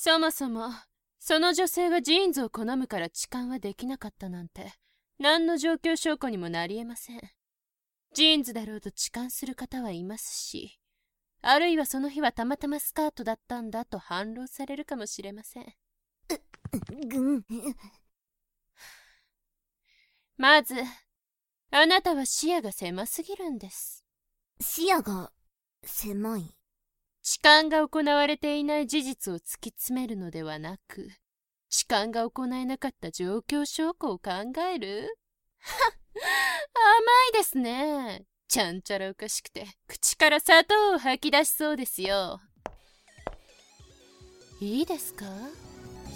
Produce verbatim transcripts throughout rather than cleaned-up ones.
そもそもその女性がジーンズを好むから痴漢はできなかったなんて何の状況証拠にもなりえません。ジーンズだろうと痴漢する方はいますし、あるいはその日はたまたまスカートだったんだと反論されるかもしれません。まずあなたは視野が狭すぎるんです。視野が狭い？痴漢が行われていない事実を突き詰めるのではなく、痴漢が行えなかった状況証拠を考える。はっ、甘いですね。ちゃんちゃらおかしくて口から砂糖を吐き出しそうですよ。いいですか？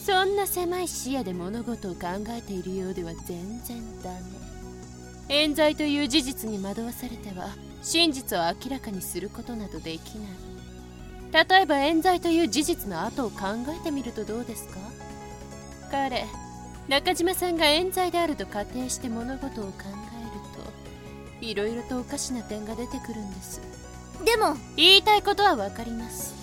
そんな狭い視野で物事を考えているようでは全然ダメ。冤罪という事実に惑わされては真実を明らかにすることなどできない。例えば冤罪という事実の後を考えてみるとどうですか？彼、中島さんが冤罪であると仮定して物事を考えると、いろいろとおかしな点が出てくるんです。でも、言いたいことはわかります。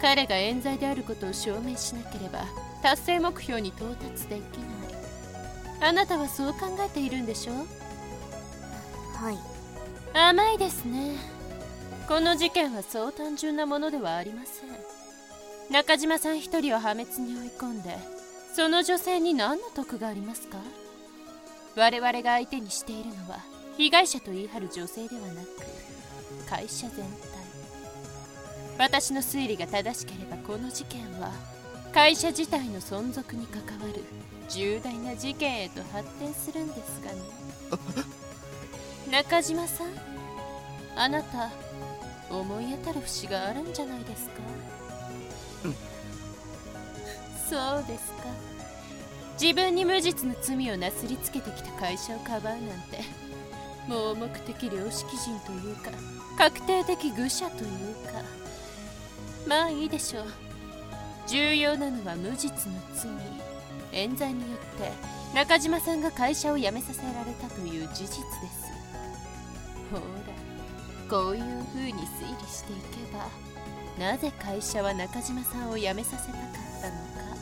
彼が冤罪であることを証明しなければ、達成目標に到達できない。あなたはそう考えているんでしょう？はい。甘いですね。この事件はそう単純なものではありません。中島さん一人を破滅に追い込んで、その女性に何の得がありますか？我々が相手にしているのは、被害者と言い張る女性ではなく、会社全体。私の推理が正しければ、この事件は、会社自体の存続に関わる重大な事件へと発展するんですがね。中島さん、あなた、思い当たる節があるんじゃないですか？うん。そうですか。自分に無実の罪をなすりつけてきた会社をかばうなんて、盲目的良識人というか、確定的愚者というか。まあいいでしょう。重要なのは無実の罪、冤罪によって中島さんが会社を辞めさせられたという事実です。ほら。こういう風に推理していけば、なぜ会社は中島さんを辞めさせたかったのか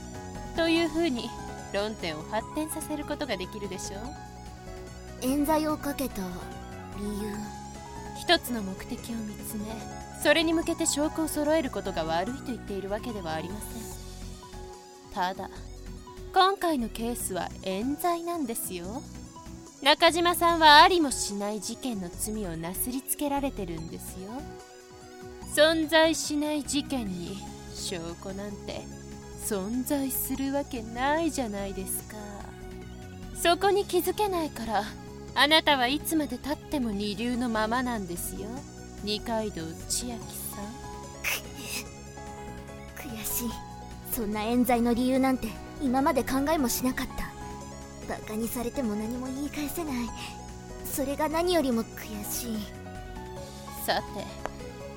という風に論点を発展させることができるでしょう。冤罪をかけた理由。一つの目的を見つめ、それに向けて証拠を揃えることが悪いと言っているわけではありません。ただ、今回のケースは冤罪なんですよ。中島さんはありもしない事件の罪をなすりつけられてるんですよ。存在しない事件に証拠なんて存在するわけないじゃないですか。そこに気づけないから、あなたはいつまでたっても二流のままなんですよ、二階堂千秋さん。く悔しい。そんな冤罪の理由なんて今まで考えもしなかった。バカにされても何も言い返せない。それが何よりも悔しい。さて、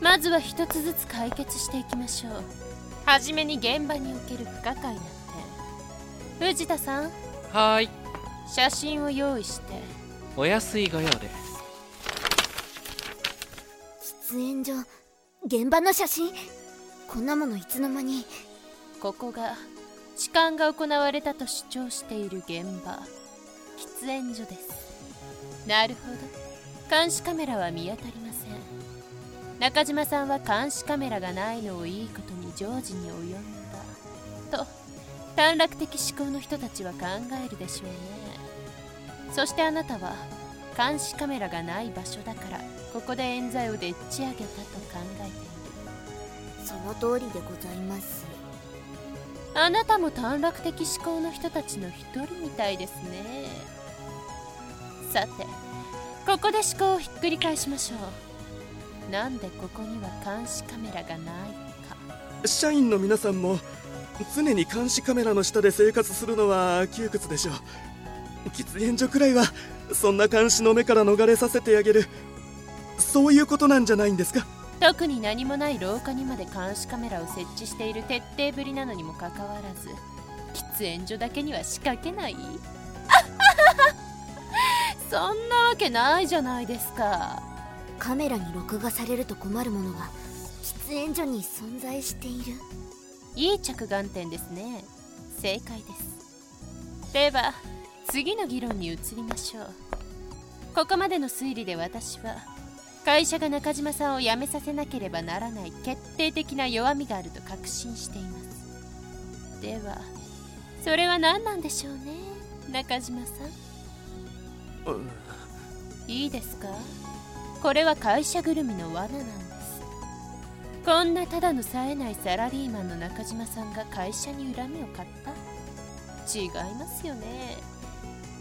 まずは一つずつ解決していきましょう。はじめに現場における不可解な点。藤田さん。はーい。写真を用意して。お安いご用で。喫煙所、現場の写真。こんなものいつの間に。ここが痴漢が行われたと主張している現場、喫煙所です。なるほど。監視カメラは見当たりません。中島さんは監視カメラがないのをいいことに常時に及んだと短絡的思考の人たちは考えるでしょうね。そしてあなたは監視カメラがない場所だから、ここで冤罪をでっち上げたと考えている。その通りでございます。あなたも短絡的思考の人たちの一人みたいですね。さて、ここで思考をひっくり返しましょう。なんでここには監視カメラがないか。社員の皆さんも常に監視カメラの下で生活するのは窮屈でしょう。喫煙所くらいはそんな監視の目から逃れさせてあげる、そういうことなんじゃないんですか？特に何もない廊下にまで監視カメラを設置している徹底ぶりなのにもかかわらず、喫煙所だけには仕掛けない。そんなわけないじゃないですか。カメラに録画されると困るものが喫煙所に存在している。いい着眼点ですね。正解です。では次の議論に移りましょう。ここまでの推理で私は会社が中島さんを辞めさせなければならない決定的な弱みがあると確信しています。ではそれは何なんでしょうね、中島さん、うん、いいですか。これは会社ぐるみの罠なんです。こんなただの冴えないサラリーマンの中島さんが会社に恨みを買った。違いますよね。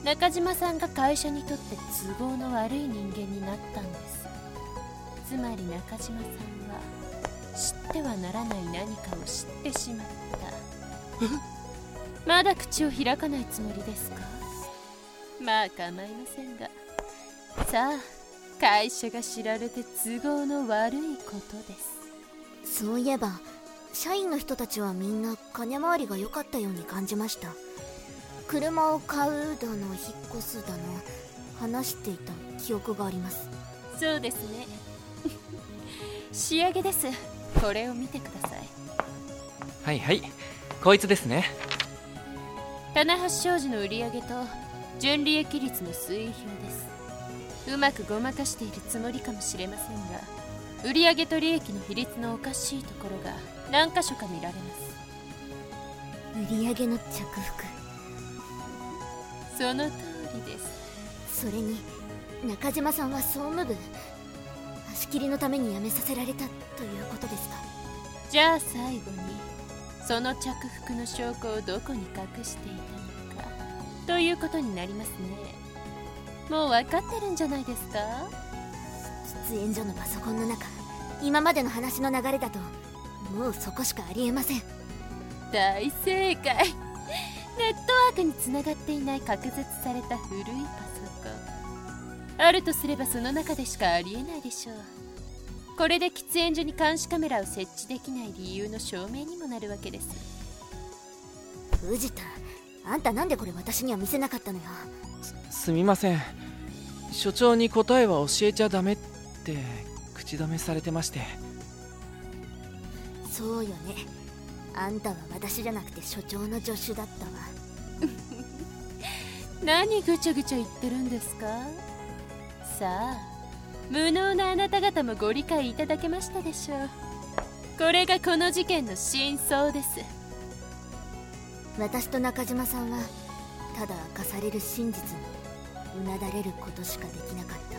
中島さんが会社にとって都合の悪い人間になったんです。つまり中島さんは知ってはならない何かを知ってしまった。まだ口を開かないつもりですか。まあ構いませんが、さあ会社が知られて都合の悪いことです。そういえば社員の人たちはみんな金回りが良かったように感じました。車を買うだの引っ越すだの話していた記憶があります。そうですね。仕上げです。これを見てください。はいはい、こいつですね。棚橋商事の売上と純利益率の推移表です。うまくごまかしているつもりかもしれませんが、売上と利益の比率のおかしいところが何か所か見られます。売上の着服、その通りです。それに中島さんは総務部足切りのために辞めさせられたということですか。じゃあ最後にその着服の証拠をどこに隠していたのかということになりますね。もう分かってるんじゃないですか。喫煙所のパソコンの中、今までの話の流れだともうそこしかありえません。大正解。ネットワークにつながっていない隔絶された古いパソコン、あるとすればその中でしかありえないでしょう。これで喫煙所に監視カメラを設置できない理由の証明にもなるわけです。藤田、あんたなんでこれ私には見せなかったのよ。 す, すみません。所長に答えは教えちゃダメって口止めされてまして。そうよね、あんたは私じゃなくて所長の助手だったわ。何ぐちゃぐちゃ言ってるんですか。さあ無能なあなた方もご理解いただけましたでしょう。これがこの事件の真相です。私と中島さんはただ明かされる真実にうなだれることしかできなかった。